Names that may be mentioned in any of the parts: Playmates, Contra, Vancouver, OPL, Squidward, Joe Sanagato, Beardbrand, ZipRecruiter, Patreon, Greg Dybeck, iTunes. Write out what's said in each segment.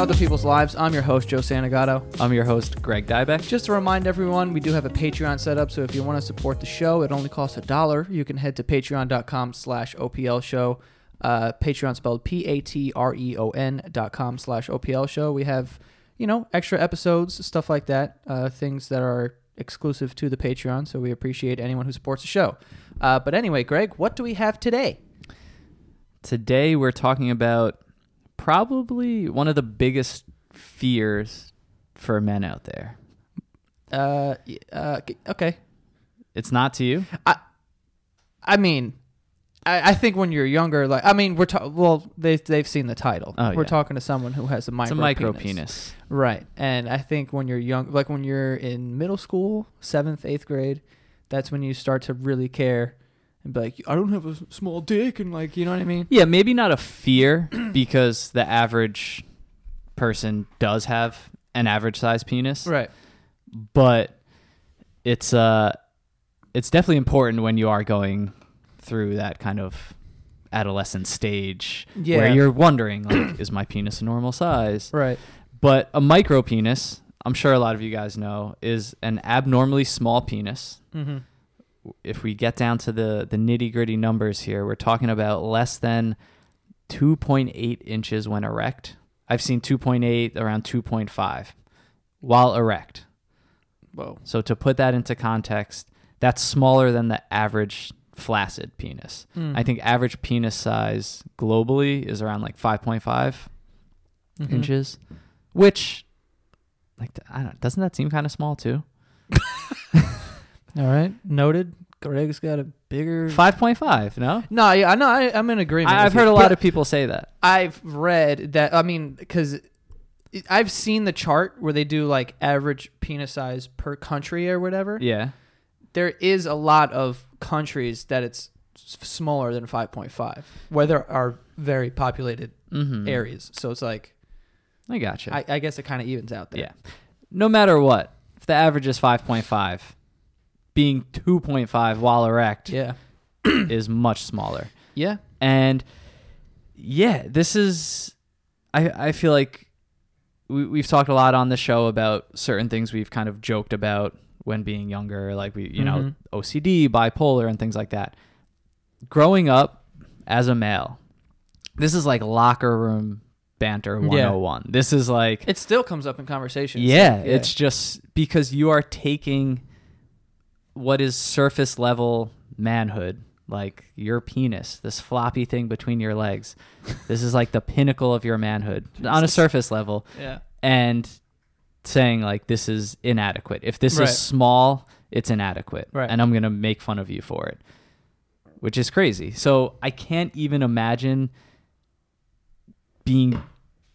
to Other People's Lives. I'm your host, Joe Sanagato. I'm your host, Greg Dybeck. Just to remind everyone, we do have a Patreon set up, so if you want to support the show, it only costs $1. You can head to patreon.com/OPL show. Patreon spelled patreon.com/OPL show. We have, extra episodes, stuff like that, things that are exclusive to the Patreon, so we appreciate anyone who supports the show. But anyway, Greg, what do we have today? Today we're talking about probably one of the biggest fears for men out there. Okay. It's not to you? I mean, I think when you're younger, they've seen the title. Oh, we're talking to someone who has a micro penis. It's a micro penis. Right. And I think when you're young, like when you're in middle school, 7th, 8th grade, that's when you start to really care. And be like, I don't have a small dick, and you know what I mean? Yeah, maybe not a fear, because the average person does have an average-sized penis. Right. But it's definitely important when you are going through that kind of adolescent stage where you're wondering, is my penis a normal size? Right. But a micro penis, I'm sure a lot of you guys know, is an abnormally small penis. Mm-hmm. If we get down to the nitty-gritty numbers here, we're talking about less than 2.8 inches when erect. I've seen 2.8, around 2.5 while erect. Whoa. So to put that into context, that's smaller than the average flaccid penis. Mm. I think average penis size globally is around 5.5 inches, which, doesn't that seem kind of small too? All right, noted. Greg's got a bigger 5.5. No, no, yeah, no, I'm in agreement. I've heard a lot of people say that. I've read that. I mean, because I've seen the chart where they do average penis size per country or whatever. Yeah, there is a lot of countries that it's smaller than 5.5, where there are very populated areas. So it's I gotcha. I guess it kind of evens out there. Yeah. No matter what, if the average is 5.5. Being 2.5 while erect is much smaller. Yeah. And this is, I feel like we've talked a lot on the show about certain things we've kind of joked about when being younger, like OCD, bipolar, and things like that. Growing up as a male, this is locker room banter 101. Yeah. This is it still comes up in conversations. Yeah. It's just because you are taking what is surface level manhood, your penis, this floppy thing between your legs. This is the pinnacle of your manhood on a surface level. Yeah. And saying this is inadequate. If this is small, it's inadequate. Right. And I'm going to make fun of you for it, which is crazy. So I can't even imagine being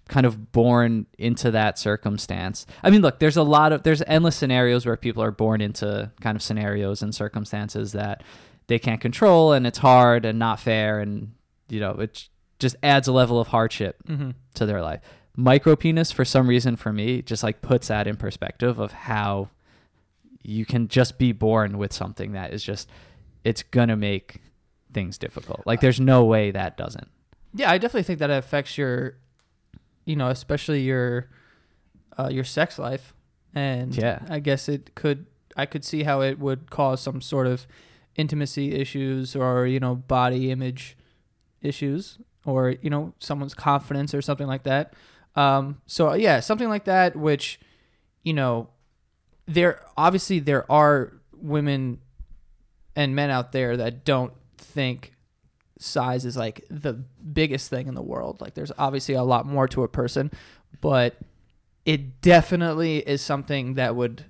kind of born into that circumstance. I mean, look, there's endless scenarios where people are born into kind of scenarios and circumstances that they can't control, and it's hard and not fair, and it just adds a level of hardship to their life. Micro penis, for some reason, for me, just puts that in perspective of how you can just be born with something that is just, it's gonna make things difficult. There's no way that doesn't. Yeah, I definitely think that affects your especially your sex life. And I guess I could see how it would cause some sort of intimacy issues or, body image issues or, someone's confidence or something like that. So something like that, which, there are women and men out there that don't think size is the biggest thing in the world. There's obviously a lot more to a person, but it definitely is something that would,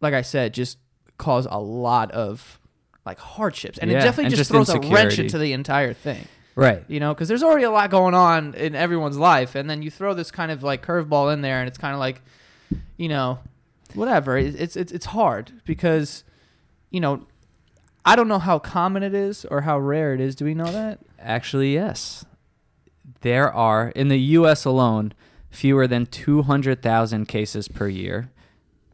like I said, just cause a lot of hardships, and it definitely just throws insecurity. A wrench into the entire thing, right? Because there's already a lot going on in everyone's life, and then you throw this kind of curveball in there, and it's kind of whatever. It's hard because I don't know how common it is or how rare it is. Do we know that? Actually, yes. There are, in the U.S. alone, fewer than 200,000 cases per year.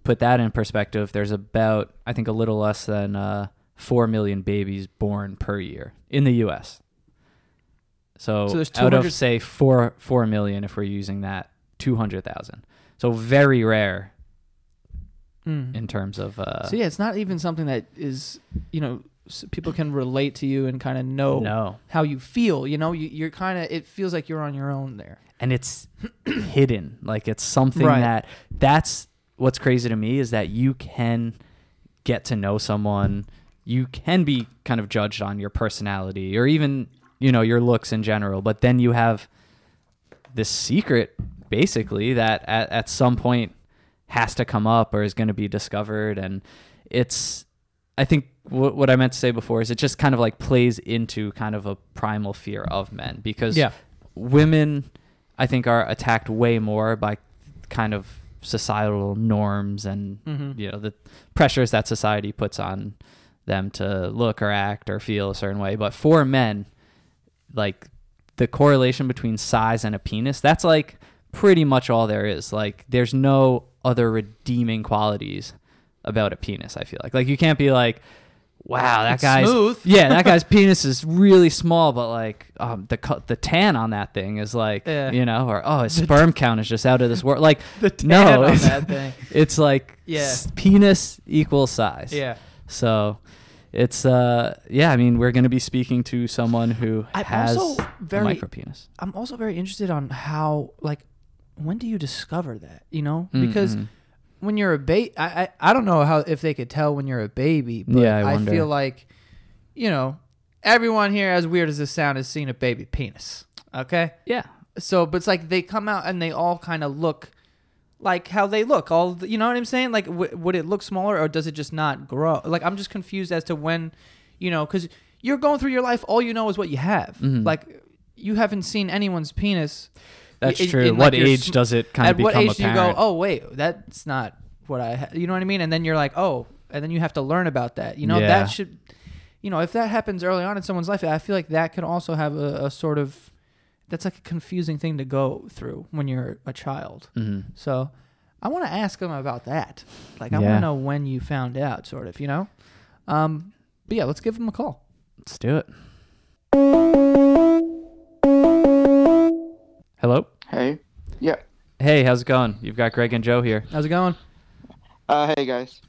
Put that in perspective, there's about, I think, a little less than 4 million babies born per year in the U.S. So out of, say, 4 million, if we're using that $200,000. So very rare in terms of... So yeah, it's not even something that is, you know, so people can relate to you and kind of know how you feel. You know, you're kind of, it feels like you're on your own there. And it's hidden. Like it's something right. that's what's crazy to me is that you can get to know someone. You can be kind of judged on your personality or even, you know, your looks in general. But then you have this secret basically that at some point has to come up or is going to be discovered. And it's, I think what I meant to say before is it just kind of like plays into kind of a primal fear of men because women, I think, are attacked way more by kind of societal norms and, you know, the pressures that society puts on them to look or act or feel a certain way. But for men, like the correlation between size and a penis, that's like pretty much all there is. Like there's no other redeeming qualities about a penis, I feel like. Like you can't be like, wow, that guy's smooth. Yeah, that guy's penis is really small, but like the tan on that thing is like, you know, or his sperm count is just out of this world. Like the tan on that thing. It's like penis equals size. Yeah. So it's I mean, we're going to be speaking to someone who has a micro penis. I'm also very interested on how, like, when do you discover that? You know, because when you're a baby, I don't know how if they could tell when you're a baby, but I feel like, you know, everyone here, as weird as this sound, has seen a baby penis. Okay? Yeah. So, but it's like they come out and they all kind of look like how they look. All, you know what I'm saying? Like, would it look smaller or does it just not grow? Like, I'm just confused as to when, you know, because you're going through your life, all you know is what you have. Mm-hmm. Like, you haven't seen anyone's penis. That's true. In what age does it kind of become apparent? At what age do you go, oh, wait, that's not what I... You know what I mean? And then you're like, oh, and then you have to learn about that. You know, that should... You know, if that happens early on in someone's life, I feel like that could also have a sort of... That's like a confusing thing to go through when you're a child. Mm-hmm. So I want to ask them about that. Like, I want to know when you found out, sort of, you know? But yeah, let's give them a call. Let's do it. Hello? Hey. Yeah. Hey, how's it going? You've got Greg and Joe here. How's it going? Hey, guys.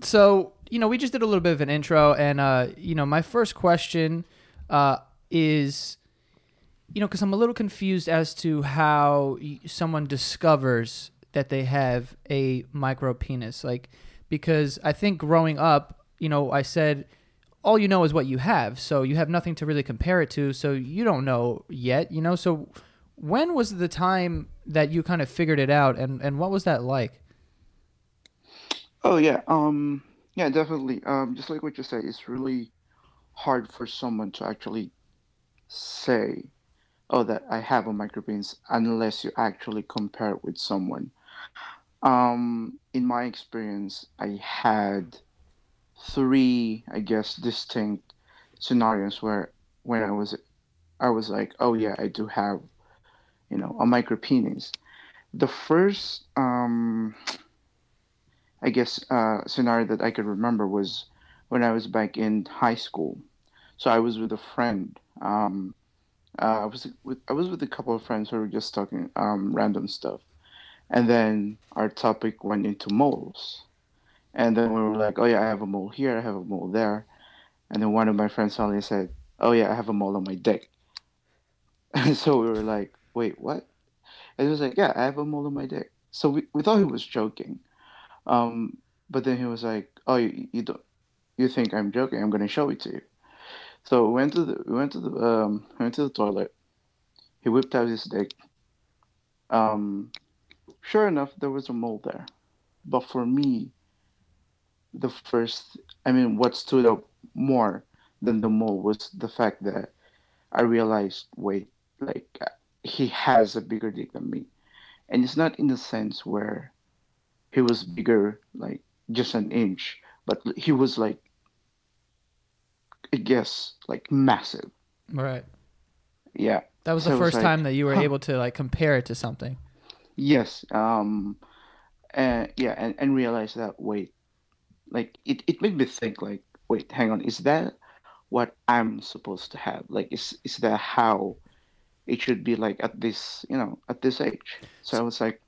So, you know, we just did a little bit of an intro, and, you know, my first question is, you know, because I'm a little confused as to how someone discovers that they have a micro penis. Like, because I think growing up, you know, I said... all you know is what you have, so you have nothing to really compare it to, so you don't know yet, you know? So when was the time that you kind of figured it out, and what was that like? Oh, yeah. Yeah, definitely. Just like what you said, it's really hard for someone to actually say, oh, that I have a micropenis, unless you actually compare it with someone. In my experience, I had... three, I guess, distinct scenarios where when I was like, oh yeah, I do have, you know, a micro penis. The first, I guess, scenario that I could remember was when I was back in high school. So I was with a friend. I was with a couple of friends who were just talking random stuff, and then our topic went into moles. And then we were like, oh, yeah, I have a mole here. I have a mole there. And then one of my friends suddenly said, oh, yeah, I have a mole on my dick. And so we were like, wait, what? And he was like, yeah, I have a mole on my dick. So we thought he was joking. But then he was like, oh, you think I'm joking? I'm going to show it to you. So we went to the toilet. He whipped out his dick. Sure enough, there was a mole there. But for me, the first, I mean, what stood out more than the mole was the fact that I realized, wait, like, he has a bigger dick than me. And it's not in the sense where he was bigger, like, just an inch, but he was, like, I guess, like, massive. Right. Yeah. That was the first time that you were able to, like, compare it to something. Yes. And realize that, wait, like, it made me think, like, wait, hang on, is that what I'm supposed to have? Like, is that how it should be like at this, you know, at this age. So I was like,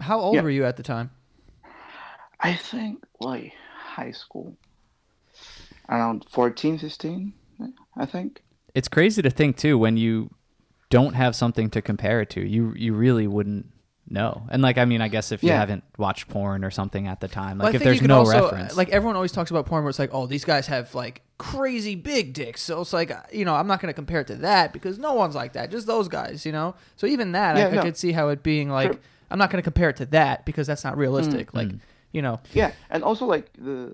How old were you at the time? I think like high school, around 14, 15, I think. It's crazy to think too, when you don't have something to compare it to, you really wouldn't know. And like, I mean, I guess if you haven't watched porn or something at the time, like if there's no reference, like everyone always talks about porn where it's like, oh, these guys have like crazy big dicks. So it's like, you know, I'm not going to compare it to that because no one's like that. Just those guys, you know? So even that, I could see how it being like, sure. I'm not going to compare it to that because that's not realistic. Mm-hmm. Like, you know? Yeah. And also like the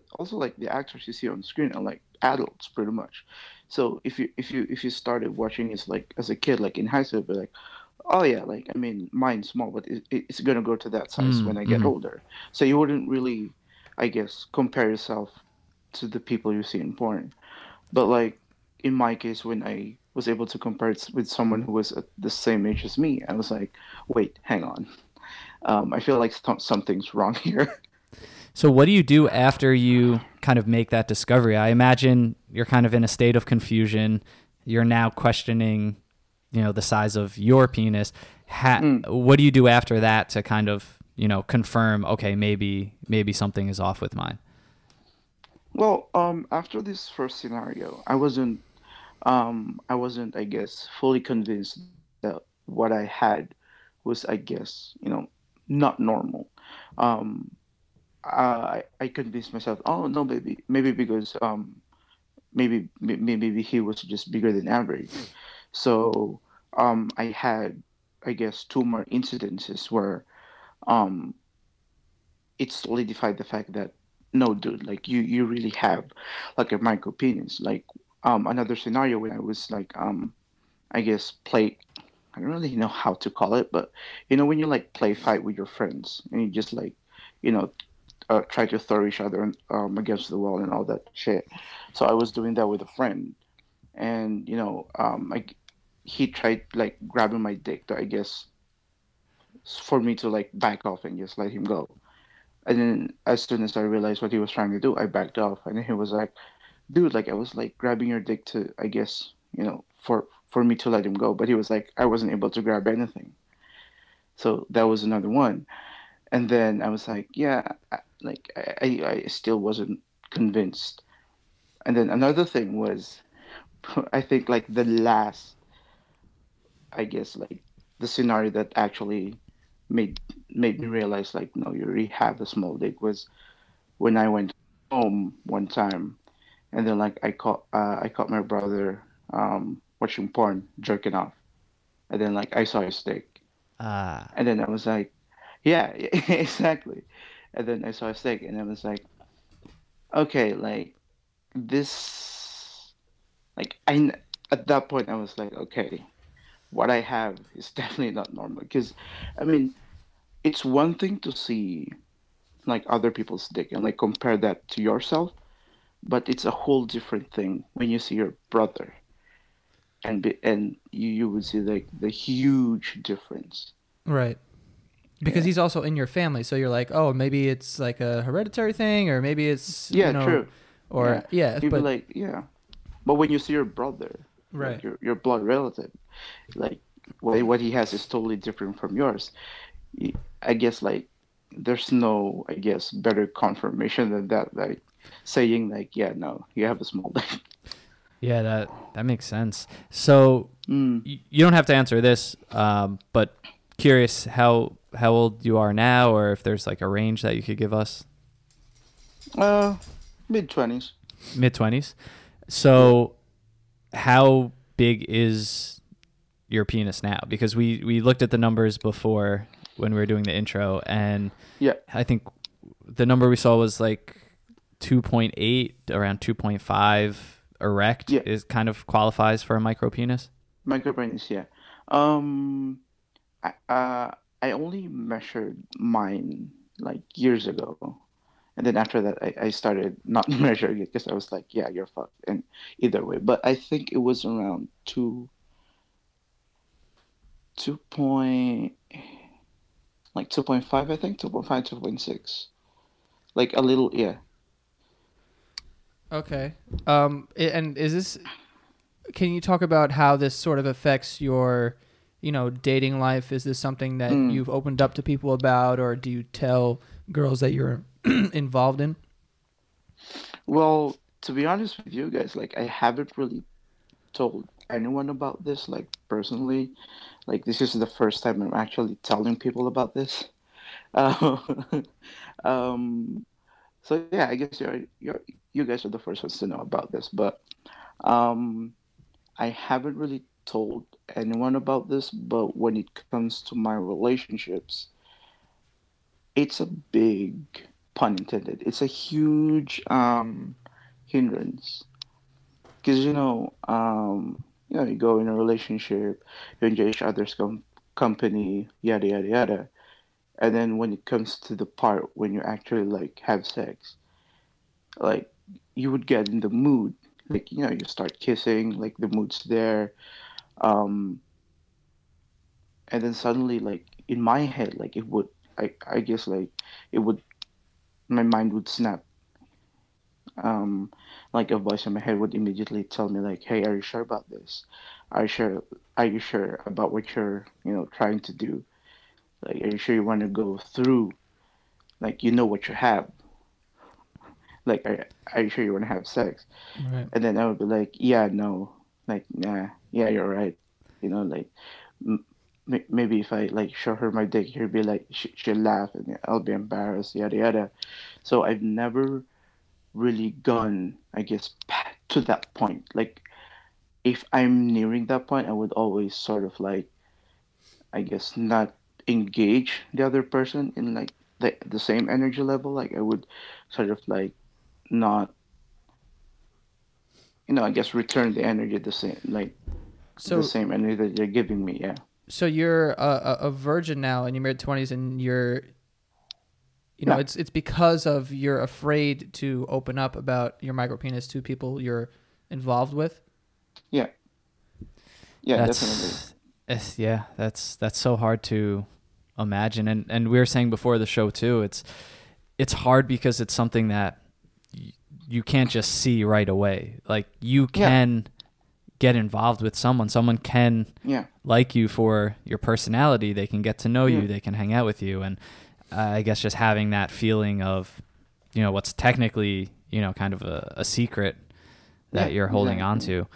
actors you see on screen are like adults pretty much. So if you started watching it like as a kid, like in high school, but like, oh yeah, like, I mean, mine's small, but it's going to go to that size when I get older. So you wouldn't really, I guess, compare yourself to the people you see in porn. But like, in my case, when I was able to compare it with someone who was at the same age as me, I was like, wait, hang on. I feel like something's wrong here. So what do you do after you kind of make that discovery? I imagine you're kind of in a state of confusion. You're now questioning, you know, the size of your penis. What do you do after that to kind of, you know, confirm, okay, maybe something is off with mine? Well, after this first scenario, I wasn't, I guess, fully convinced that what I had was, I guess, you know, not normal. I convinced myself, oh no, maybe because maybe he was just bigger than average. So I had, I guess, two more incidences where it solidified the fact that, no, dude, like you really have like a micro penis. Like another scenario when I was like, I guess, I don't really know how to call it, but you know, when you like play fight with your friends and you just like, you know, try to throw each other against the wall and all that shit. So I was doing that with a friend, and you know, he tried like grabbing my dick to, I guess, for me to like back off and just let him go. And then as soon as I realized what he was trying to do, I backed off. And then he was like, dude, like I was like grabbing your dick to, I guess, you know, for me to let him go. But he was like, I wasn't able to grab anything. So that was another one. And then I was like, yeah, like I still wasn't convinced. And then another thing was, I think like the last, I guess, like the scenario that actually made me realize like, no, you really have a small dick, was when I went home one time, and then like I caught my brother watching porn, jerking off, and then like I saw his dick, and then I was like, yeah, exactly, and then I saw his dick, and I was like, okay, like this, like I at that point I was like, okay, what I have is definitely not normal. Because, I mean, it's one thing to see, like, other people's dick and, like, compare that to yourself. But it's a whole different thing when you see your brother. And you would see, like, the huge difference. Right. Because he's also in your family. So you're like, oh, maybe it's, like, a hereditary thing. Or maybe it's, you know. Yeah, true. Or, yeah. You'd be like, yeah. But when you see your brother, right, like your blood relative, like what he has is totally different from yours. I guess like there's no, I guess, better confirmation than that, like saying like, yeah, no, you have a small dick. Yeah, that makes sense. So you don't have to answer this, but curious how old you are now, or if there's like a range that you could give us. Mid-20s. So how big is your penis now? Because we looked at the numbers before when we were doing the intro, and I think the number we saw was like 2.8, around 2.5 erect is kind of qualifies for a micro penis. I only measured mine like years ago. And then after that, I started not measuring it because I was like, yeah, you're fucked. And either way. But I think it was around 2.5, I think. 2.5, 2.6. Like a little, yeah. Okay. And is this can you talk about how this sort of affects your, you know, dating life? Is this something that you've opened up to people about, or do you tell girls that you're involved in? Well, to be honest with you guys, like, I haven't really told anyone about this, like, personally. Like, this is the first time I'm actually telling people about this. So yeah, I guess you guys are the first ones to know about this, but I haven't really told anyone about this. But when it comes to my relationships, it's a big, pun intended, it's a huge hindrance. Because, you know, you go in a relationship, you enjoy each other's company, yada, yada, yada. And then when it comes to the part when you actually, like, have sex, like, you would get in the mood. Like, you know, you start kissing, like, the mood's there. And then suddenly, like, in my head, like, it would, I guess, like, it would, my mind would snap. Like, a voice in my head would immediately tell me, like, hey, are you sure about this? Are you sure about what you're, you know, trying to do? Like, are you sure you want to go through? Like, you know what you have. Like, are you sure you want to have sex? Right. And then I would be like, yeah, no. Like, nah. Yeah, you're right. You know, like, maybe if I, like, show her my dick, she'll be like, she'll laugh, and I'll be embarrassed, yada, yada. So I've never really gone, I guess, to that point. Like, if I'm nearing that point, I would always sort of, like, I guess, not engage the other person in, like, the same energy level. Like, I would sort of, like, not, you know, I guess, return the energy the same, like, so, the same energy that they're giving me. Yeah. So you're a virgin now, and you're mid 20s, and you're, you know, it's because of you're afraid to open up about your micropenis to people you're involved with. Yeah. Yeah, definitely. Yeah, that's so hard to imagine, and we were saying before the show too, it's hard because it's something that you can't just see right away. Like, you can get involved with someone can like you for your personality, they can get to know you, they can hang out with you, and I guess just having that feeling of, you know, what's technically, you know, kind of a secret that you're holding on to.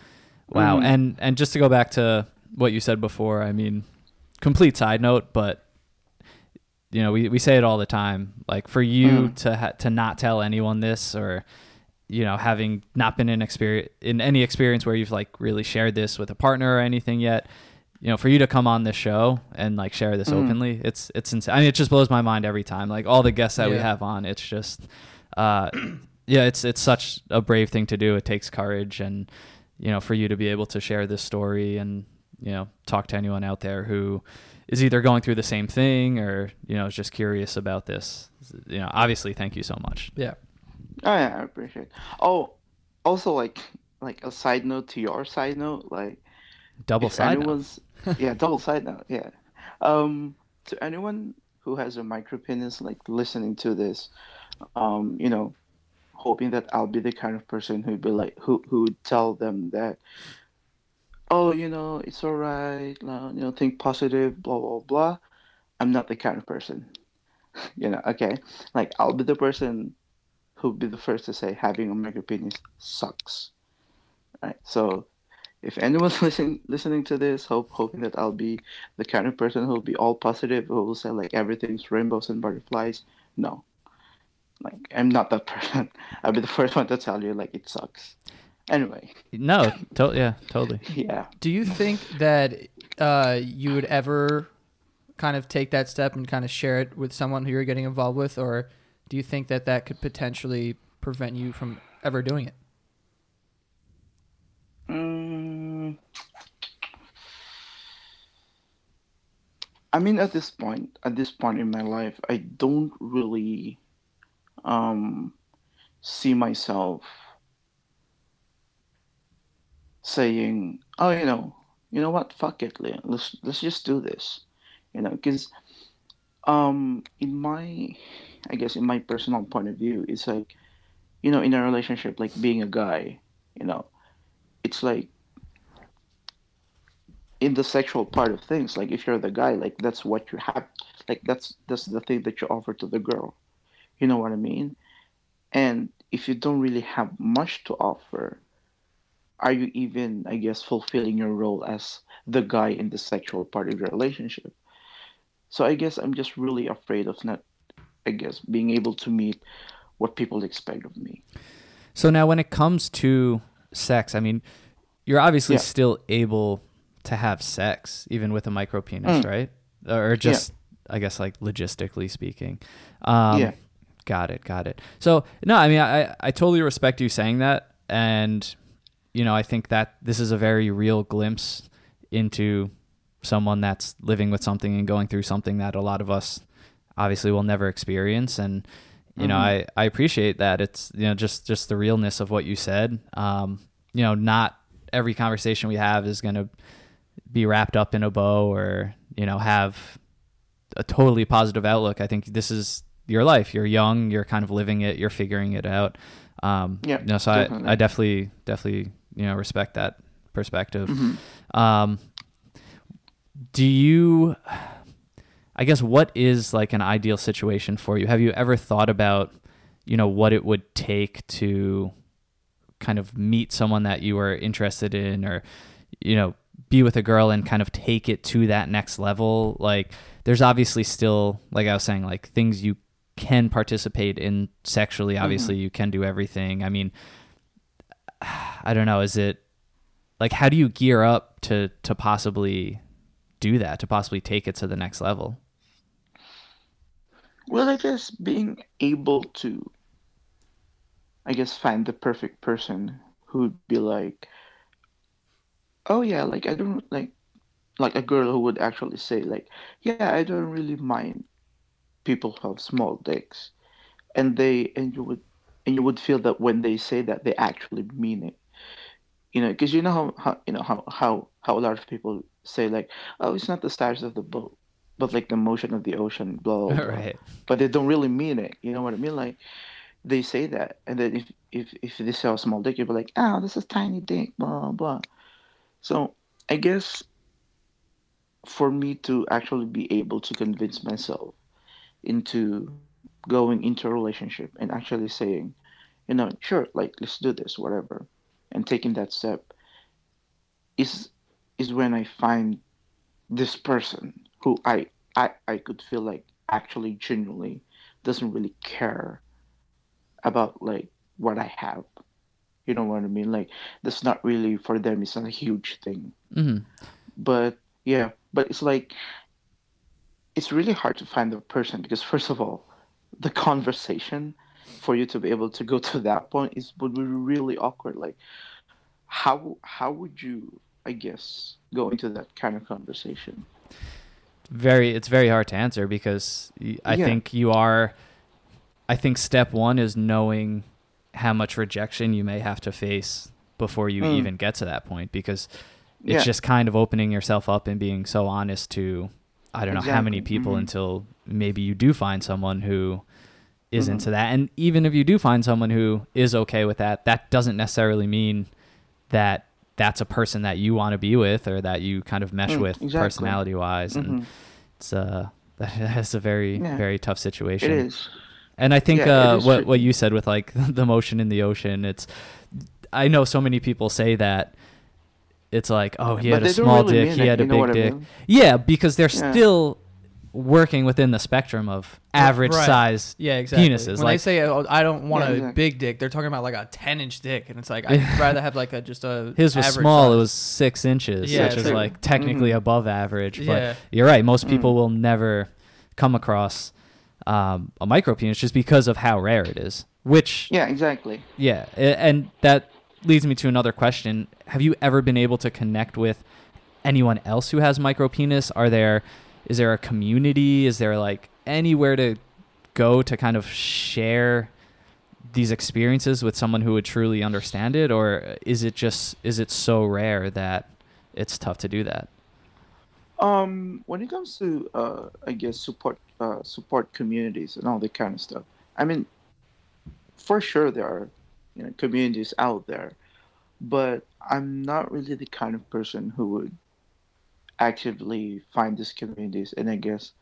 Wow. Mm-hmm. And just to go back to what you said before, I mean, complete side note, but, you know, we say it all the time, like, for you to not tell anyone this, or, you know, having not been in any experience where you've, like, really shared this with a partner or anything yet, you know, for you to come on this show and, like, share this openly, it's insane. I mean, it just blows my mind every time, like, all the guests that we have on, it's just, it's such a brave thing to do. It takes courage, and, you know, for you to be able to share this story and, you know, talk to anyone out there who is either going through the same thing or, you know, is just curious about this, you know, obviously, thank you so much. Yeah. Oh, yeah, I appreciate it. Oh, also, like a side note to your side note, like, double side note. Yeah, double side note. Yeah. To anyone who has a micropenis, like, listening to this, you know, hoping that I'll be the kind of person who'd be like, who would tell them that, oh, you know, it's all right, you know, think positive, blah, blah, blah. I'm not the kind of person, you know, okay? Like, I'll be the person who'd be the first to say having a micropenis sucks, right? So if anyone's listening to this, hoping that I'll be the kind of person who'll be all positive, who will say, like, everything's rainbows and butterflies, no. Like, I'm not that person. I'll be the first one to tell you, like, it sucks. Anyway. No, totally. Yeah. Do you think that you would ever kind of take that step and kind of share it with someone who you're getting involved with, or do you think that that could potentially prevent you from ever doing it? I mean, at this point in my life, I don't really see myself saying, "Oh, you know what? Fuck it, let's just do this," you know, because in my personal point of view, it's like, you know, in a relationship, like, being a guy, you know, it's like in the sexual part of things, like if you're the guy, like that's what you have, like that's the thing that you offer to the girl, you know what I mean? And if you don't really have much to offer, are you even, I guess, fulfilling your role as the guy in the sexual part of your relationship? So I guess I'm just really afraid of not, I guess, being able to meet what people expect of me. So now when it comes to sex, I mean, you're obviously still able to have sex, even with a micro penis, right? Or just, I guess, like logistically speaking. Got it. So no, I mean, I totally respect you saying that. And, you know, I think that this is a very real glimpse into someone that's living with something and going through something that a lot of us obviously will never experience. And, you know, I appreciate that. It's, you know, just the realness of what you said. You know, not every conversation we have is going to be wrapped up in a bow or, you know, have a totally positive outlook. I think this is your life. You're young, you're kind of living it, you're figuring it out. You know, so definitely. I definitely, you know, respect that perspective. Mm-hmm. Do you, I guess, what is like an ideal situation for you? Have you ever thought about, you know, what it would take to kind of meet someone that you are interested in, or, you know, be with a girl and kind of take it to that next level? Like, there's obviously still, like I was saying, like things you can participate in sexually. Obviously, you can do everything. I mean, I don't know. Is it like, how do you gear up to possibly do that, to possibly take it to the next level? Well, I guess being able to, I guess, find the perfect person who would be like, oh yeah, like I don't like a girl who would actually say like, yeah, I don't really mind people who have small dicks, and you would feel that when they say that, they actually mean it, you know, because you know how you know how a lot of people say like, oh, it's not the size of the boat, but like the motion of the ocean, blah, blah, blah. Right. But they don't really mean it, you know what I mean? Like they say that, and then if they say a small dick, you'll be like, oh, this is tiny dick, blah blah. So I guess for me to actually be able to convince myself into going into a relationship and actually saying, you know, sure, like let's do this, whatever, and taking that step is when I find this person who I could feel like actually genuinely doesn't really care about like what I have. You know what I mean? Like that's not really for them. It's not a huge thing. Mm-hmm. But yeah, but it's like, it's really hard to find the person because first of all, the conversation for you to be able to go to that point would be really awkward. Like how would you, I guess, go into that kind of conversation? It's very hard to answer because I think step one is knowing how much rejection you may have to face before you even get to that point, because it's just kind of opening yourself up and being so honest to, I don't know how many people until maybe you do find someone who is into that. And even if you do find someone who is okay with that, that doesn't necessarily mean that that's a person that you want to be with or that you kind of mesh with personality wise. And it's that's a very, very tough situation. It is. And I think what you said with like the motion in the ocean, I know so many people say that it's like, oh, he had a small dick, he had a big dick. Yeah, because they're still working within the spectrum of average size penises. When they say, oh, I don't want a big dick, they're talking about like a 10-inch dick. And it's like, I'd rather have like just a His was small, size. It was 6 inches, which is like technically above average. But you're right, most people will never come across a micro penis just because of how rare it is, which and that leads me to another question. Have you ever been able to connect with anyone else who has micro penis? Is there a community? Is there like anywhere to go to kind of share these experiences with someone who would truly understand it? Or is it so rare that it's tough to do that? When it comes to, I guess, support communities and all that kind of stuff, I mean, for sure there are, you know, communities out there, but I'm not really the kind of person who would actively find these communities, and I guess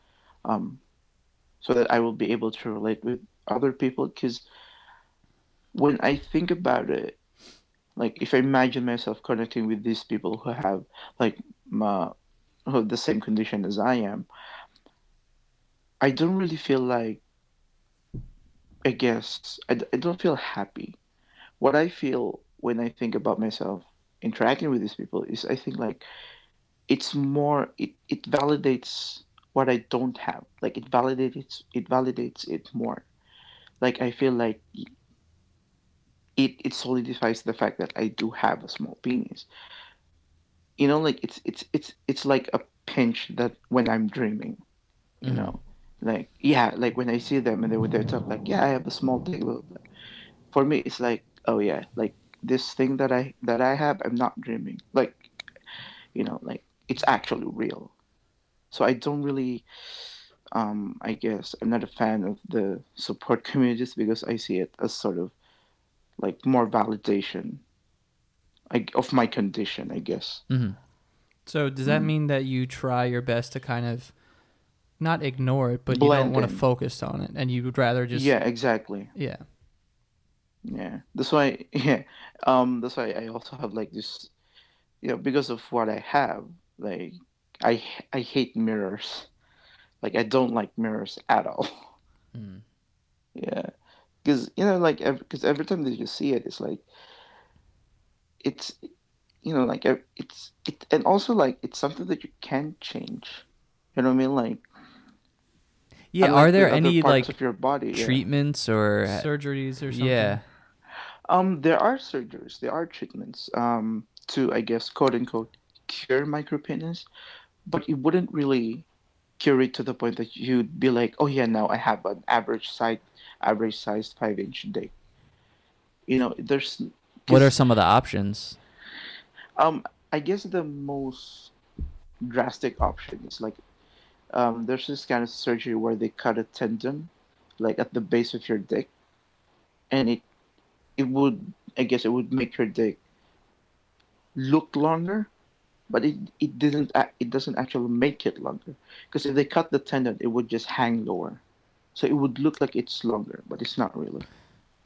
so that I will be able to relate with other people. Because when I think about it, like if I imagine myself connecting with these people who have like who have the same condition as I am, I don't really feel like, I guess, I don't feel happy. What I feel when I think about myself interacting with these people is I think like it's more, it validates what I don't have. Like it validates it more. Like I feel like it solidifies the fact that I do have a small penis. You know, like it's like a pinch that when I'm dreaming, you know, like, yeah, like when I see them and they with their talk, like, yeah, I have a small dick. For me, it's like, oh yeah, like this thing that I have, I'm not dreaming. Like, you know, like it's actually real. So I don't really, I guess I'm not a fan of the support communities because I see it as sort of like more validation of my condition, I guess. Mm-hmm. So does that mean that you try your best to kind of not ignore it, but blend you don't want to focus on it, and you would rather just... Yeah, exactly. Yeah. That's why I also have like this, you know, because of what I have, like I hate mirrors. Like I don't like mirrors at all. Mm. Yeah. Because, you know, like, because every time that you see it, it's like, it's, you know, like, and also, like, it's something that you can change. You know what I mean? Like, yeah, are there any, like, of your body, treatments or surgeries or something? Yeah. There are surgeries, there are treatments to, I guess, quote unquote, cure micropenis, but it wouldn't really cure it to the point that you'd be like, oh yeah, now I have an average sized 5-inch dick. You know, there's... What are some of the options? I guess the most drastic option is like, there's this kind of surgery where they cut a tendon, like at the base of your dick, and it would make your dick look longer, but it doesn't actually make it longer, because if they cut the tendon, it would just hang lower. So it would look like it's longer, but it's not really.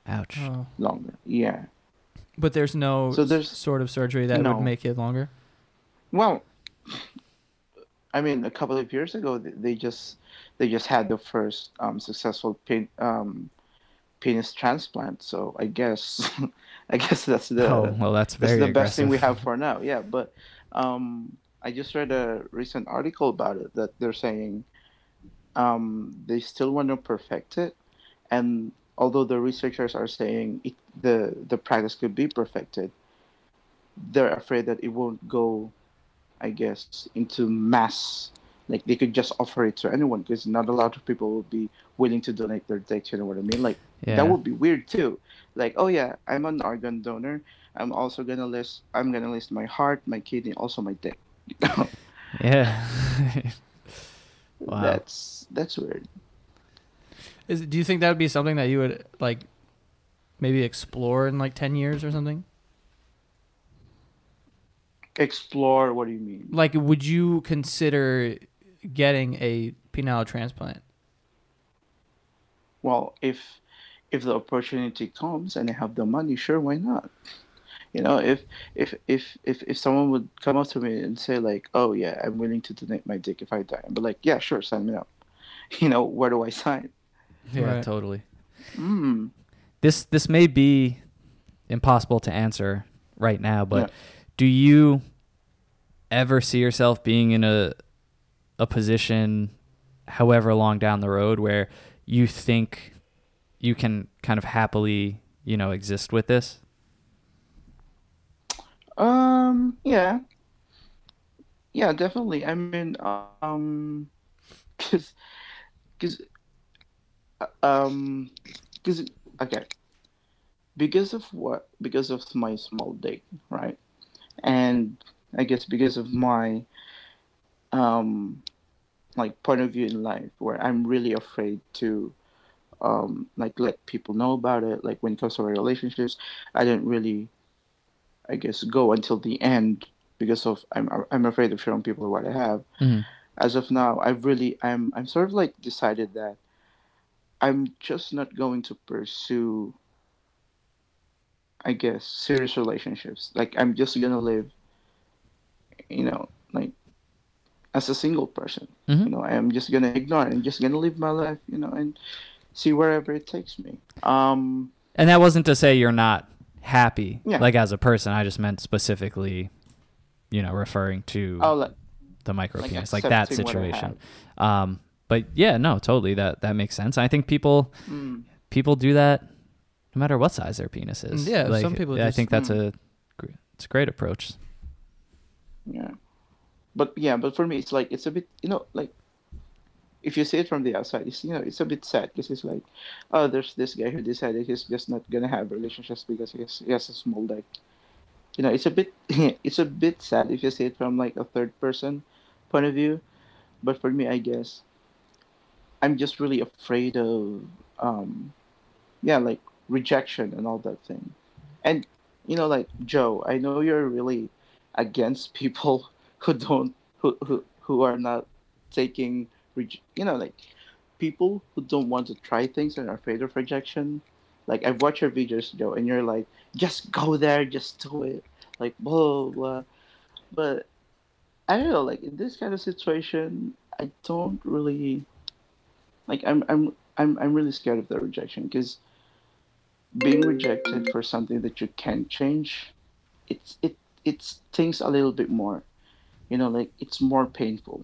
Ouch. Oh. Longer, yeah. But there's no sort of surgery that would make it longer? Well, I mean, a couple of years ago, they just had the first successful penis transplant. So I guess that's the aggressive. Best thing we have for now. Yeah, but I just read a recent article about it that they're saying they still want to perfect it, and although the researchers are saying the practice could be perfected, they're afraid that it won't go, I guess, into mass. Like they could just offer it to anyone because not a lot of people will be willing to donate their dick. You know what I mean? Like that would be weird too. Like, oh yeah, I'm an organ donor. I'm also gonna list my heart, my kidney, also my dick. Yeah. Wow. That's weird. Do you think that would be something that you would like maybe explore in like 10 years or something? Explore? What do you mean? Like, would you consider getting a penile transplant? Well, if the opportunity comes and I have the money, sure, why not? You know, if someone would come up to me and say like, oh yeah, I'm willing to donate my dick if I die, I'd be like, yeah, sure, sign me up. You know, where do I sign? Yeah, right. Totally. Mm. This may be impossible to answer right now, but do you ever see yourself being in a position, however long down the road, where you think you can kind of happily, you know, exist with this? Yeah, definitely. I mean, because of my small dick, right? And I guess because of my, like point of view in life where I'm really afraid to, like let people know about it. Like when it comes to my relationships, I didn't really, I guess, go until the end because of I'm afraid of showing people what I have. Mm-hmm. As of now, I'm sort of like decided that I'm just not going to pursue, I guess, serious relationships. Like, I'm just gonna live, you know, like as a single person. Mm-hmm. You know, I'm just gonna ignore it. I'm just gonna live my life, you know, and see wherever it takes me. And that wasn't to say you're not happy, yeah, like as a person. I just meant specifically, you know, referring to the micro penis, like that situation. But yeah, no, totally. That makes sense. I think people do that no matter what size their penis is. Yeah, like, some people. I think that's it's a great approach. Yeah, but for me, it's like it's a bit, you know, like if you see it from the outside, it's, you know, it's a bit sad because it's like, oh, there's this guy who decided he's just not gonna have relationships because he has a small dick. You know, it's a bit sad if you see it from like a third person point of view. But for me, I guess I'm just really afraid of, like rejection and all that thing. And, you know, like Joe, I know you're really against people who are not taking, you know, like people who don't want to try things and are afraid of rejection. Like, I've watched your videos, Joe, and you're like, just go there, just do it. Like, blah, blah. But I don't know, like in this kind of situation, I don't really, like, I'm really scared of the rejection, because being rejected for something that you can't change, it stings a little bit more, you know, like it's more painful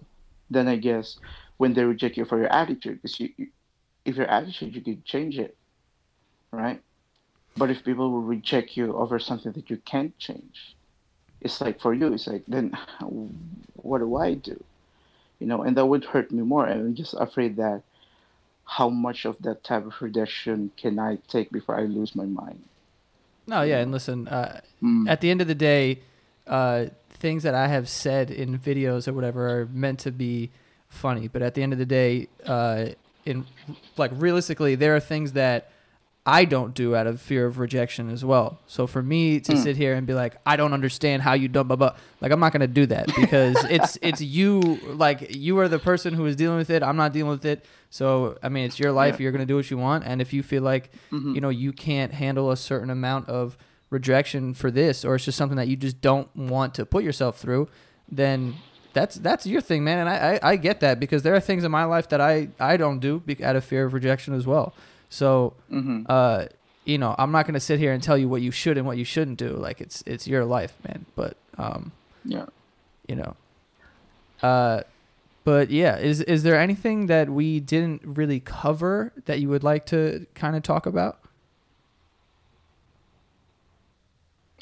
than, I guess, when they reject you for your attitude, because if your attitude, you could change it, right? But if people will reject you over something that you can't change, it's like, for you, it's like, then what do I do? You know, and that would hurt me more. I'm just afraid that how much of that type of rejection can I take before I lose my mind? No, yeah, and listen, at the end of the day, things that I have said in videos or whatever are meant to be funny. But at the end of the day, realistically, there are things that I don't do out of fear of rejection as well. So for me to sit here and be like, I don't understand how you dumb, blah, blah, like, I'm not going to do that, because it's you, like, you are the person who is dealing with it. I'm not dealing with it. So, I mean, it's your life. Yeah. You're going to do what you want. And if you feel like, you know, you can't handle a certain amount of rejection for this, or it's just something that you just don't want to put yourself through, then that's your thing, man. And I get that, because there are things in my life that I don't do out of fear of rejection as well. So, you know, I'm not going to sit here and tell you what you should and what you shouldn't do. Like, it's your life, man. But, you know, but yeah, is there anything that we didn't really cover that you would like to kind of talk about?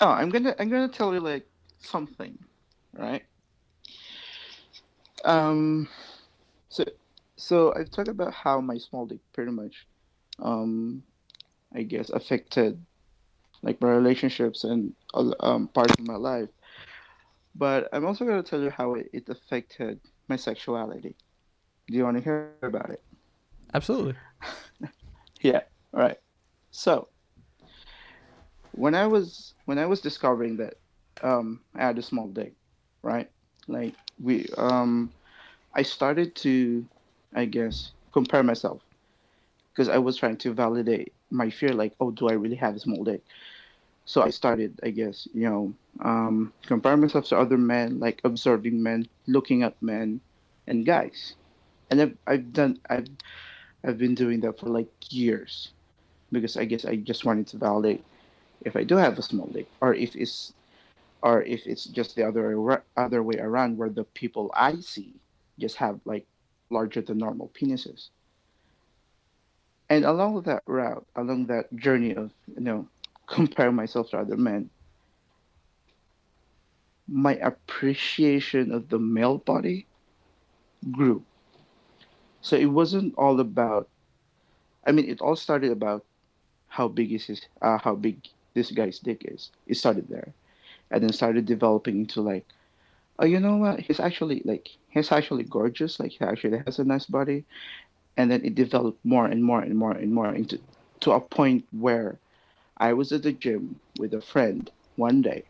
Oh, I'm going to tell you like something, right? So I've talked about how my small dick pretty much, I guess, affected like my relationships and parts of my life. But I'm also going to tell you how it affected my sexuality. Do you want to hear about it? Absolutely. Yeah. All right. So when I was discovering that I had a small dick, right? Like I started to, I guess, compare myself. Because I was trying to validate my fear, like, oh, do I really have a small dick? So I started, I guess, you know, comparing myself to other men, like observing men, looking at men, and guys. And I've been doing that for like years, because I guess I just wanted to validate if I do have a small dick, or if it's just the other way around, where the people I see just have like larger than normal penises. And along that journey of, you know, comparing myself to other men, my appreciation of the male body grew. So it wasn't all about, I mean, it all started about how big this guy's dick is. It started there, and then started developing into like, oh, you know what? He's actually gorgeous. Like, he actually has a nice body. And then it developed more and more and more and more into a point where I was at the gym with a friend one day.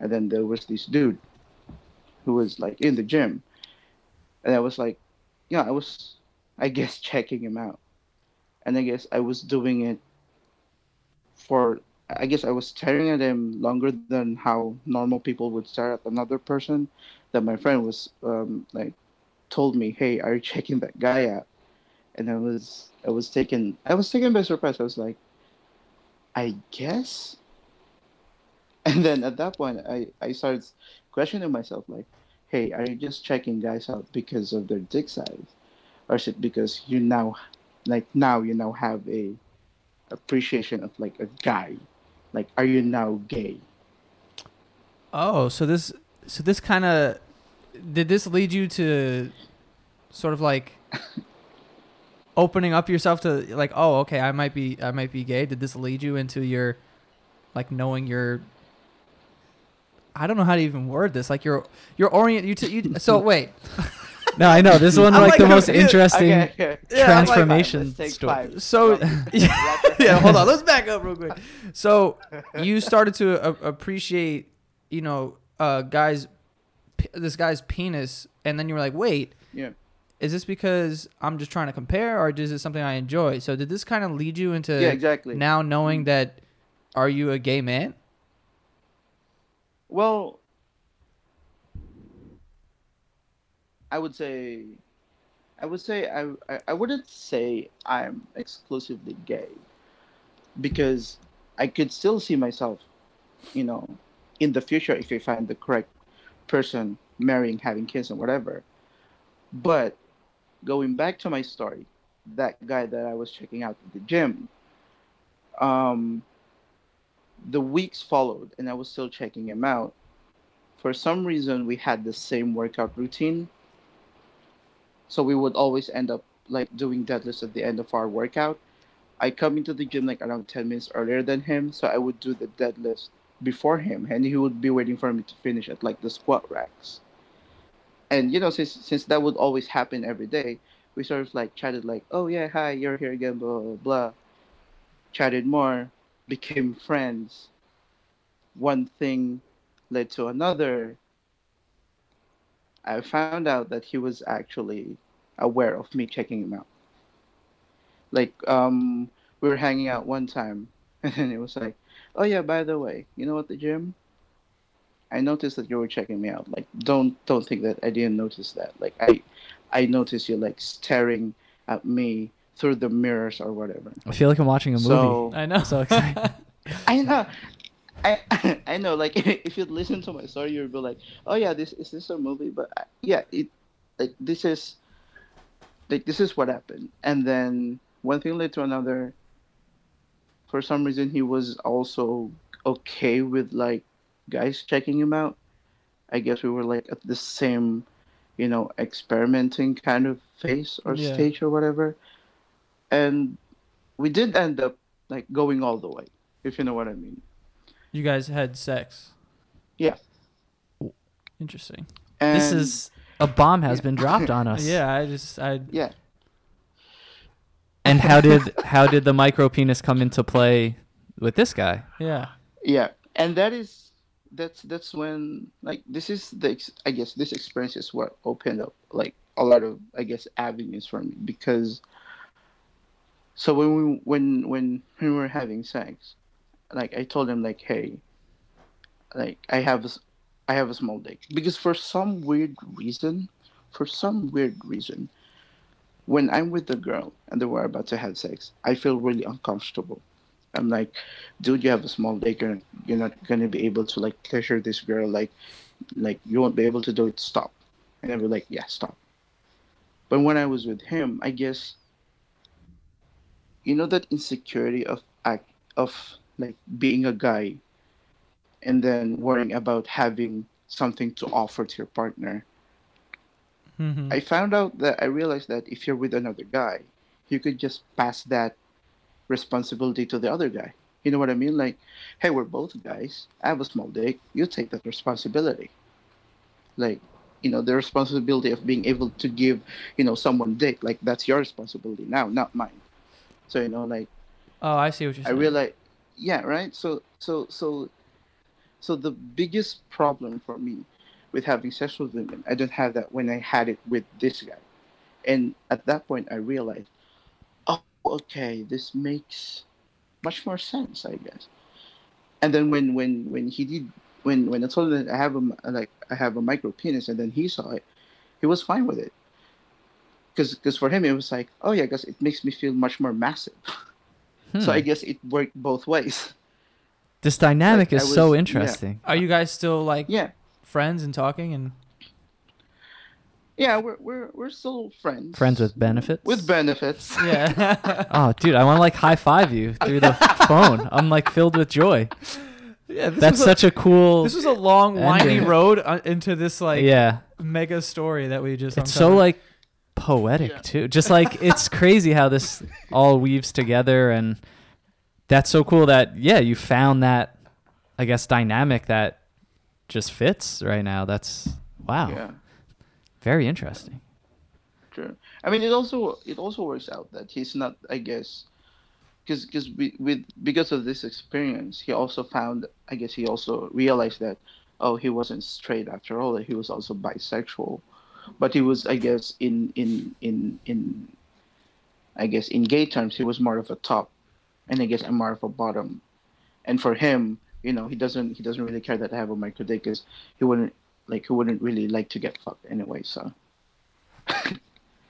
And then there was this dude who was like in the gym, and I was like, yeah, I was, I guess, checking him out, and I guess I was doing it for, I guess I was staring at him longer than how normal people would stare at another person. That my friend was like, told me, "Hey, are you checking that guy out?" And I was taken by surprise. I was like, I guess. And then at that point, I started questioning myself, like, hey, are you just checking guys out because of their dick size, or is it because you now, like now you now have a appreciation of like a guy, like are you now gay? Oh, so this kind of, did this lead you to sort of like opening up yourself to like, oh, okay, I might be gay? Did this lead you into your, like, knowing your, I don't know how to even word this, like your orient, you so wait. No, I know this one, like the most interesting transformation story. So yeah, hold on, let's back up real quick. So you started to appreciate, you know, this guy's penis, and then you were like, wait, yeah, is this because I'm just trying to compare, or is this something I enjoy? So did this kind of lead you into now knowing that, are you a gay man? Well, I wouldn't say I'm exclusively gay, because I could still see myself, you know, in the future if I find the correct person, marrying, having kids and whatever. But going back to my story, that guy that I was checking out at the gym, the weeks followed and I was still checking him out. For some reason, we had the same workout routine. So we would always end up like doing deadlifts at the end of our workout. I come into the gym like around 10 minutes earlier than him. So I would do the deadlifts before him, and he would be waiting for me to finish at like the squat racks. And, you know, since that would always happen every day, we sort of like chatted like, oh, yeah, hi, you're here again, blah, blah, blah. Chatted more, became friends. One thing led to another. I found out that he was actually aware of me checking him out. Like, we were hanging out one time, and it was like, oh, yeah, by the way, you know, at the gym, I noticed that you were checking me out. Like, don't think that I didn't notice that. Like, I noticed you like staring at me through the mirrors or whatever. I feel like I'm watching a movie. So, I know. So excited. I know. I know. Like, if you listen to my story, you'll be like, "Oh yeah, this is a movie." But this is what happened. And then one thing led to another. For some reason, he was also okay with like guys checking him out. I guess we were like at the same, you know, experimenting kind of phase or stage or whatever, and we did end up like going all the way, if you know what I mean. You guys had sex? Yeah. Interesting. And this is a bomb has been dropped on us. Yeah, I And how did the micro penis come into play with this guy? Yeah. Yeah. And that's when, like, this experience is what opened up like a lot of, I guess, avenues for me, because so when we were having sex, like I told him like, hey, like I have a small dick, because for some weird reason, when I'm with the girl and they were about to have sex, I feel really uncomfortable. I'm like, dude, you have a small dick, and you're not gonna be able to like pleasure this girl. Like you won't be able to do it. Stop. And I was like, yeah, stop. But when I was with him, I guess, you know, that insecurity of like being a guy, and then worrying about having something to offer to your partner. Mm-hmm. I realized that if you're with another guy, you could just pass that responsibility to the other guy. You know what I mean? Like, hey, we're both guys. I have a small dick. You take that responsibility. Like, you know, the responsibility of being able to give, you know, someone dick. Like, that's your responsibility now, not mine. So, you know, like. Oh, I see what you're saying. I realized, yeah, right. So the biggest problem for me with having sex with women. I don't have that when I had it with this guy. And at that point, I realized, oh, okay, this makes much more sense, I guess. And then when I told him that I have a micro penis, and then he saw it, he was fine with it. Because for him, it was like, oh yeah, because it makes me feel much more massive. So I guess it worked both ways. This dynamic is so interesting. Yeah. Are you guys still friends and talking? And yeah, we're still friends. Friends with benefits. With benefits. Yeah. Oh, dude, I want to high five you through the phone. I'm filled with joy. Yeah, that's such a cool. This was a long, windy road into this mega story that we just. It's so poetic too. Just it's crazy how this all weaves together, and that's so cool that you found that, I guess, dynamic that just fits right now. That's wow. Yeah. Very interesting. Sure. I mean, it also works out that he's not, I guess, because of this experience, he also found, I guess, he also realized that, oh, he wasn't straight after all. He was also bisexual, but he was, I guess, in I guess in gay terms, he was more of a top, and I guess I'm more of a bottom. And for him, he doesn't really care that I have a micro dick, because he wouldn't really like to get fucked anyway. So.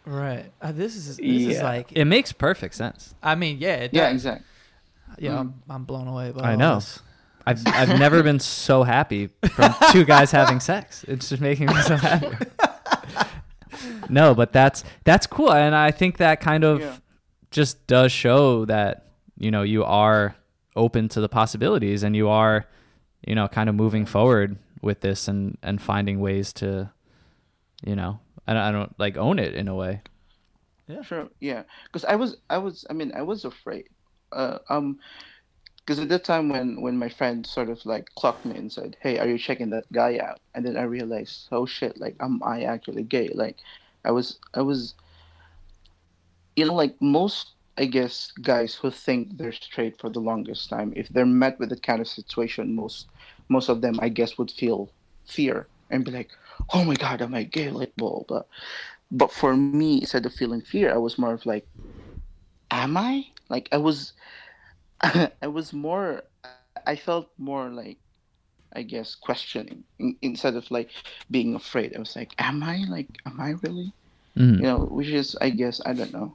Right. This is it makes perfect sense. I mean, it does. Yeah, exactly. Yeah, I'm blown away by I all know. This. I've never been so happy from two guys having sex. It's just making me so happy. No, but that's cool, and I think that kind of just does show that, you are open to the possibilities, and you are, kind of moving forward with this and finding ways to, I don't own it in a way. Yeah, sure. Yeah, because I was afraid. Because at that time when my friend sort of clocked me and said, "Hey, are you checking that guy out?" And then I realized, oh shit, am I actually gay? I was. Most, I guess, guys who think they're straight for the longest time, if they're met with that kind of situation, most of them, I guess, would feel fear and be like, oh my God, am I gay? But for me, instead of feeling fear, I was more of am I? I felt more I guess, questioning instead of being afraid. I was like, am I really? Mm. Which is, I guess, I don't know.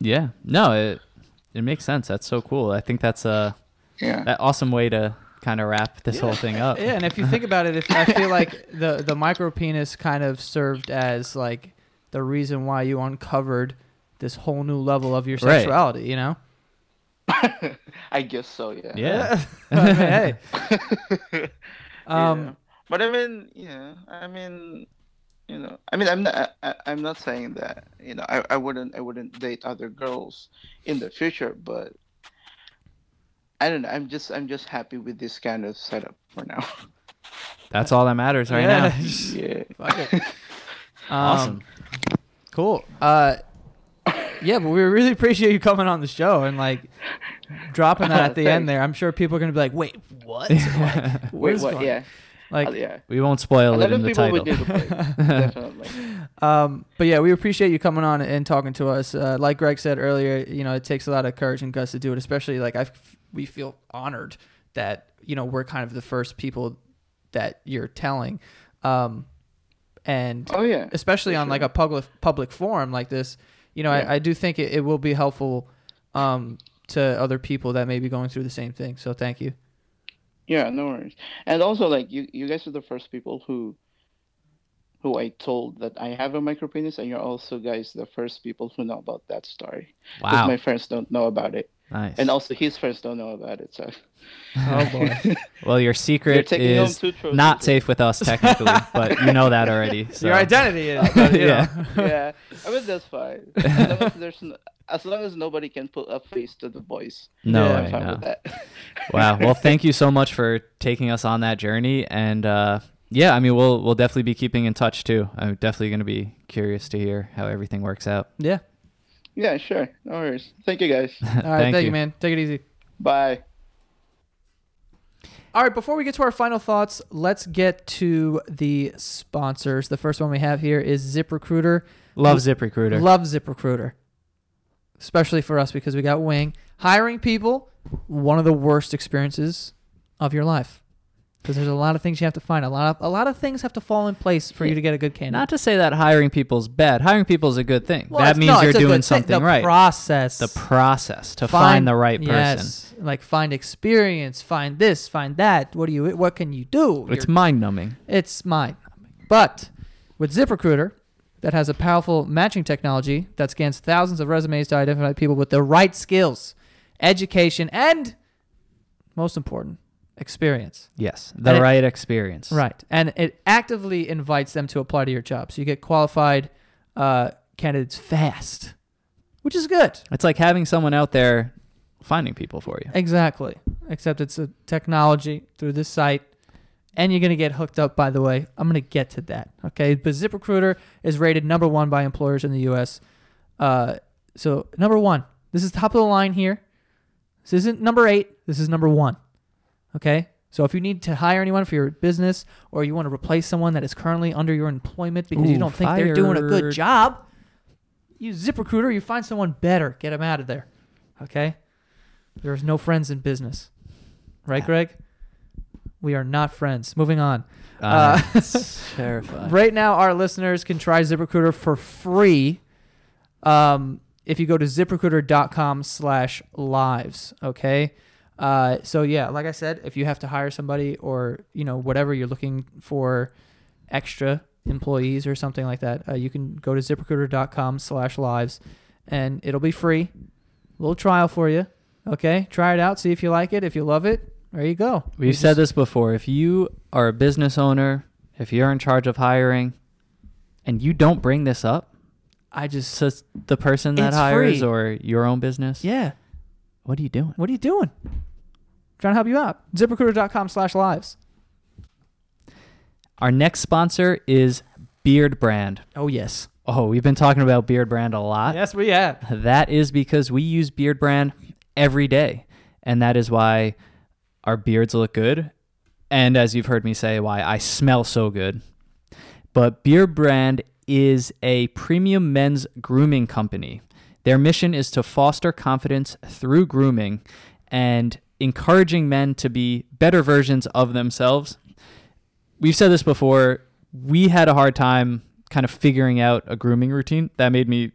Yeah, no, it makes sense. That's so cool. I think that's that awesome way to kind of wrap this whole thing up. Yeah, and if you think about it, I feel like the micro penis kind of served as the reason why you uncovered this whole new level of your sexuality, right. I guess so, yeah. Yeah. Hey. But I'm not saying that I wouldn't date other girls in the future, but I don't know. I'm just happy with this kind of setup for now. That's all that matters right now. Yeah. Fuck it. Awesome. Cool. Yeah, but we really appreciate you coming on the show and dropping that at the end there. I'm sure people are gonna be like, "Wait, what? Wait, what?" Yeah, we won't spoil it in the title. Definitely. But yeah, we appreciate you coming on and talking to us. Like Greg said earlier, it takes a lot of courage and guts to do it. Especially we feel honored that we're kind of the first people that you're telling, and especially on a public forum like this. I do think it will be helpful to other people that may be going through the same thing. So thank you. Yeah, no worries. And also, you guys are the first people who I told that I have a micropenis, and you're also guys the first people who know about that story. Wow. Because my friends don't know about it. Nice. And also his friends don't know about it. So. Oh boy. Well, your secret is not safe with us technically, but you know that already. So. Your identity is. Yeah. I mean, that's fine. As long as nobody can put a face to the voice. No, I'm fine with that. Wow. Well, thank you so much for taking us on that journey, and we'll definitely be keeping in touch too. I'm definitely going to be curious to hear how everything works out. Yeah. Yeah, sure. No worries. Thank you, guys. All right, thank you, man. Take it easy. Bye. All right, before we get to our final thoughts, let's get to the sponsors. The first one we have here is ZipRecruiter. Love ZipRecruiter. Especially for us because we got Wing. Hiring people, one of the worst experiences of your life. Because there's a lot of things you have to find. A lot of things have to fall in place for you to get a good candidate. Not to say that hiring people's bad. Hiring people is a good thing. Well, that means you're doing something right. The process to find the right person. Yes, like find experience, find this, find that. What can you do? It's mind-numbing. But with ZipRecruiter, that has a powerful matching technology that scans thousands of resumes to identify people with the right skills, education, and most important, experience. Yes, the right experience. Right. And it actively invites them to apply to your job. So you get qualified candidates fast, which is good. It's like having someone out there finding people for you. Exactly. Except it's a technology through this site. And you're going to get hooked up, by the way. I'm going to get to that. Okay. But ZipRecruiter is rated number one by employers in the U.S. So number one, this is top of the line here. This isn't number 8. This is number 1. Okay, so if you need to hire anyone for your business or you want to replace someone that is currently under your employment because you don't think they're doing a good job, use ZipRecruiter. You find someone better. Get them out of there. Okay? There's no friends in business. Right, Greg? We are not friends. Moving on. Terrifying. Right now, our listeners can try ZipRecruiter for free if you go to ZipRecruiter.com/lives. Okay? So yeah, like I said, if you have to hire somebody or, you know, whatever you're looking for extra employees or something like that, you can go to ZipRecruiter.com/lives and it'll be free. A little trial for you. Okay. Try it out. See if you like it. If you love it, there you go. We've said this before. If you are a business owner, if you're in charge of hiring and you don't bring this up, the person that hires free. Or your own business. Yeah. What are you doing? I'm trying to help you out. ZipRecruiter.com/lives. Our next sponsor is Beardbrand. Oh, yes. Oh, we've been talking about Beardbrand a lot. Yes, we have. That is because we use Beardbrand every day. And that is why our beards look good. And as you've heard me say, why I smell so good. But Beardbrand is a premium men's grooming company. Their mission is to foster confidence through grooming and encouraging men to be better versions of themselves. We've said this before. We had a hard time kind of figuring out a grooming routine. That made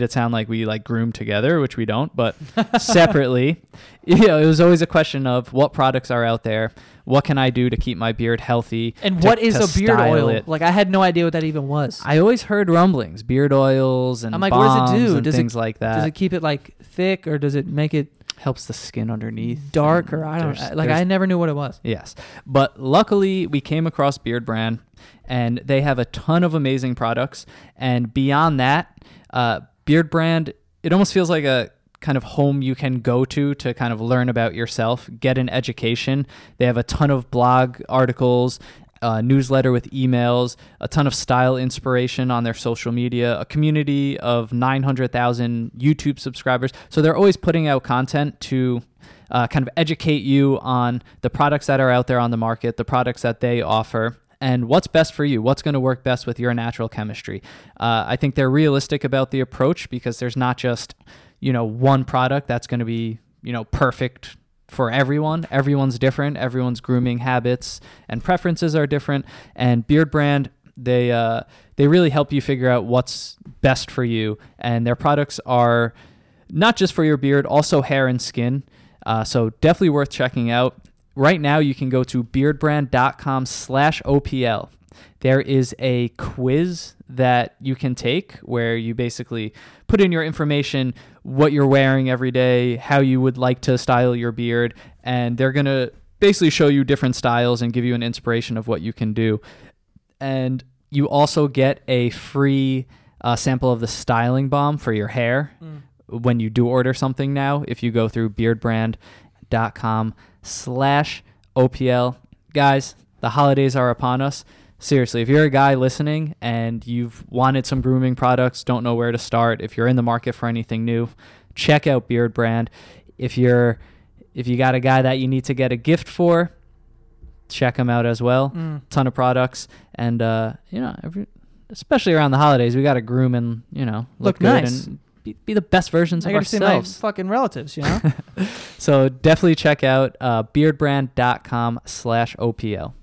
it sound like we like groom together, which we don't, but separately. You know, it was always a question of what products are out there. What can I do to keep my beard healthy? And what is a beard oil? Like, I had no idea what that even was. I always heard rumblings, beard oils and bombs and things like that. Does it keep it like thick or does it make it? Helps the skin underneath. Darker. I never knew what it was. Yes. But luckily we came across Beardbrand and they have a ton of amazing products. And beyond that, Beardbrand, it almost feels like a kind of home you can go to kind of learn about yourself, get an education. They have a ton of blog articles, a newsletter with emails, a ton of style inspiration on their social media, a community of 900,000 YouTube subscribers. So they're always putting out content to kind of educate you on the products that are out there on the market, the products that they offer. And what's best for you? What's going to work best with your natural chemistry? I think they're realistic about the approach because there's not just, you know, one product that's going to be, you know, perfect for everyone. Everyone's different. Everyone's grooming habits and preferences are different. And Beardbrand, they really help you figure out what's best for you. And their products are not just for your beard, also hair and skin. So definitely worth checking out. Right now, you can go to beardbrand.com/OPL. There is a quiz that you can take where you basically put in your information, what you're wearing every day, how you would like to style your beard, and they're going to basically show you different styles and give you an inspiration of what you can do. And you also get a free sample of the styling balm for your hair when you do order something now, if you go through beardbrand.com/OPL. Guys, the holidays are upon us. Seriously, if you're a guy listening and you've wanted some grooming products, don't know where to start, if you're in the market for anything new, check out Beardbrand. If you got a guy that you need to get a gift for, check them out as well. Ton of products, and you know, especially around the holidays, we got to groom and, you know, look good nice. And be the best versions of ourselves. I got to see my fucking relatives, you know. So definitely check out beardbrand.com/OPL.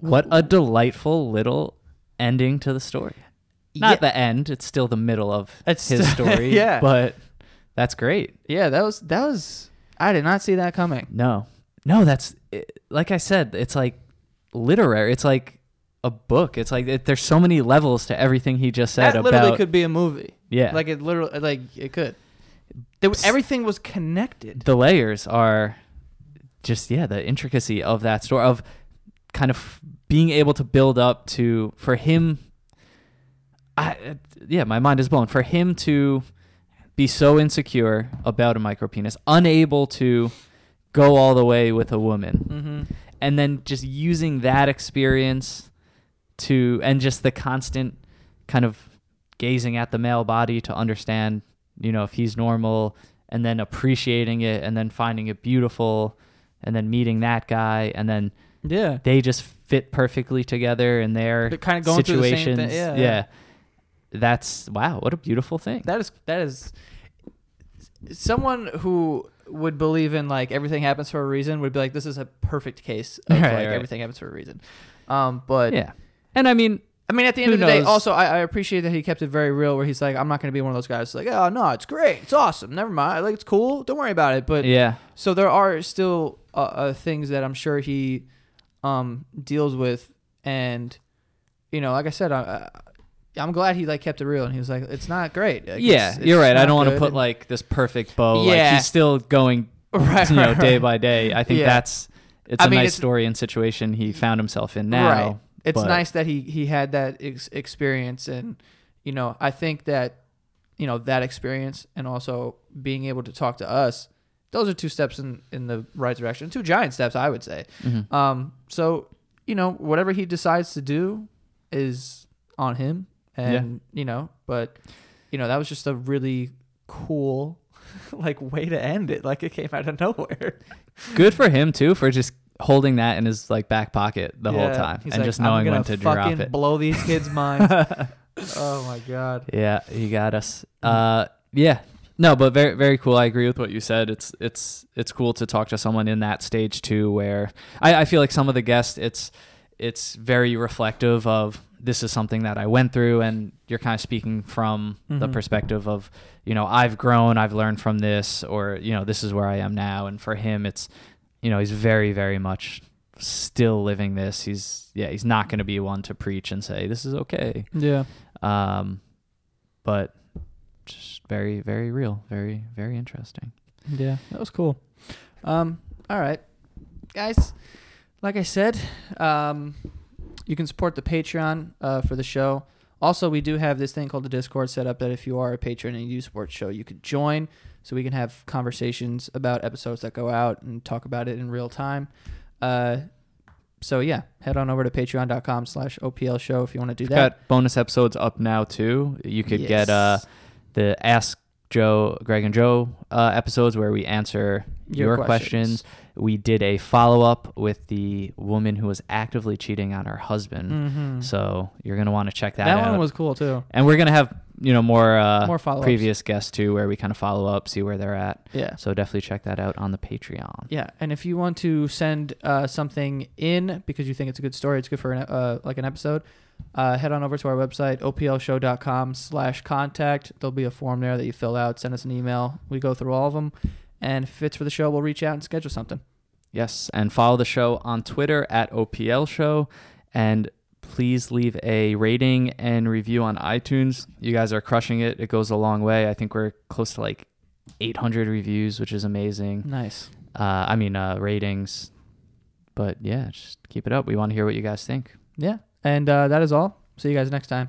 What a delightful little ending to the story. Not the end; it's still the middle of his story. Yeah, but that's great. Yeah, that was. I did not see that coming. No, that's like I said. It's like literary. It's like a book. It's like there's so many levels to everything he just said. That literally could be a movie. Yeah, like it literally, like it could. Everything was connected. The layers are just the intricacy of that story of kind of being able to build up to for him. My mind is blown for him to be so insecure about a micropenis, unable to go all the way with a woman, mm-hmm. and then just using that experience to, and just the constant kind of gazing at the male body to understand, you know, if he's normal, and then appreciating it, and then finding it beautiful, and then meeting that guy, and then they just fit perfectly together in their kind of going situations. Through the same thing. Yeah. That's wow, what a beautiful thing. That is someone who would believe in like everything happens for a reason would be like, this is a perfect case of everything happens for a reason. But yeah. And I mean at the end of the day, also I appreciate that he kept it very real where he's like, I'm not gonna be one of those guys like, oh no, it's great, it's awesome, never mind, like it's cool, don't worry about it. But yeah. So there are still things that I'm sure he deals with, and you know, like I said, I'm glad he like kept it real, and he was like, "It's not great." Like, it's you're right. I don't want to put like this perfect bow. Yeah. Like, he's still going, you know, day by day. I think that's it's a nice story and situation he found himself in now. Right. It's nice that he had that experience, and you know, I think that you know that experience, and also being able to talk to us. Those are two steps in the right direction. Two giant steps, I would say. Mm-hmm. So you know, whatever he decides to do is on him. And, you know, but, you know, that was just a really cool, like, way to end it. Like, it came out of nowhere. Good for him, too, for just holding that in his, like, back pocket the whole time. And like, just knowing when to drop it. I'm fucking blow these kids' minds. Oh, my God. Yeah, he got us. No, but very, very cool. I agree with what you said. It's cool to talk to someone in that stage, too, where I feel like some of the guests, it's very reflective of, this is something that I went through, and you're kind of speaking from the perspective of, you know, I've grown, I've learned from this, or, you know, this is where I am now. And for him, it's, you know, he's very, very much still living this. He's not going to be one to preach and say, this is okay. Yeah. But just very, very real, very, very interesting. Yeah. That was cool. All right, guys, like I said, you can support the Patreon for the show. Also, we do have this thing called the Discord set up that if you are a patron and you support the show, you could join so we can have conversations about episodes that go out and talk about it in real time. So, yeah, head on over to patreon.com/OPL show if you want to do that. We've got bonus episodes up now, too. You could get the Ask Joe, Greg and Joe episodes where we answer your questions. We did a follow-up with the woman who was actively cheating on her husband. Mm-hmm. So you're going to want to check that out. That one was cool, too. And we're going to have, you know, more previous guests, too, where we kind of follow up, see where they're at. Yeah. So definitely check that out on the Patreon. Yeah. And if you want to send something in because you think it's a good story, it's good for an episode, head on over to our website, oplshow.com/contact. There'll be a form there that you fill out. Send us an email. We go through all of them. And if it fits for the show, we'll reach out and schedule something. Yes, and follow the show on Twitter @OPL Show. And please leave a rating and review on iTunes. You guys are crushing it. It goes a long way. I think we're close to like 800 reviews, which is amazing. Nice. Ratings. But yeah, just keep it up. We want to hear what you guys think. Yeah, and that is all. See you guys next time.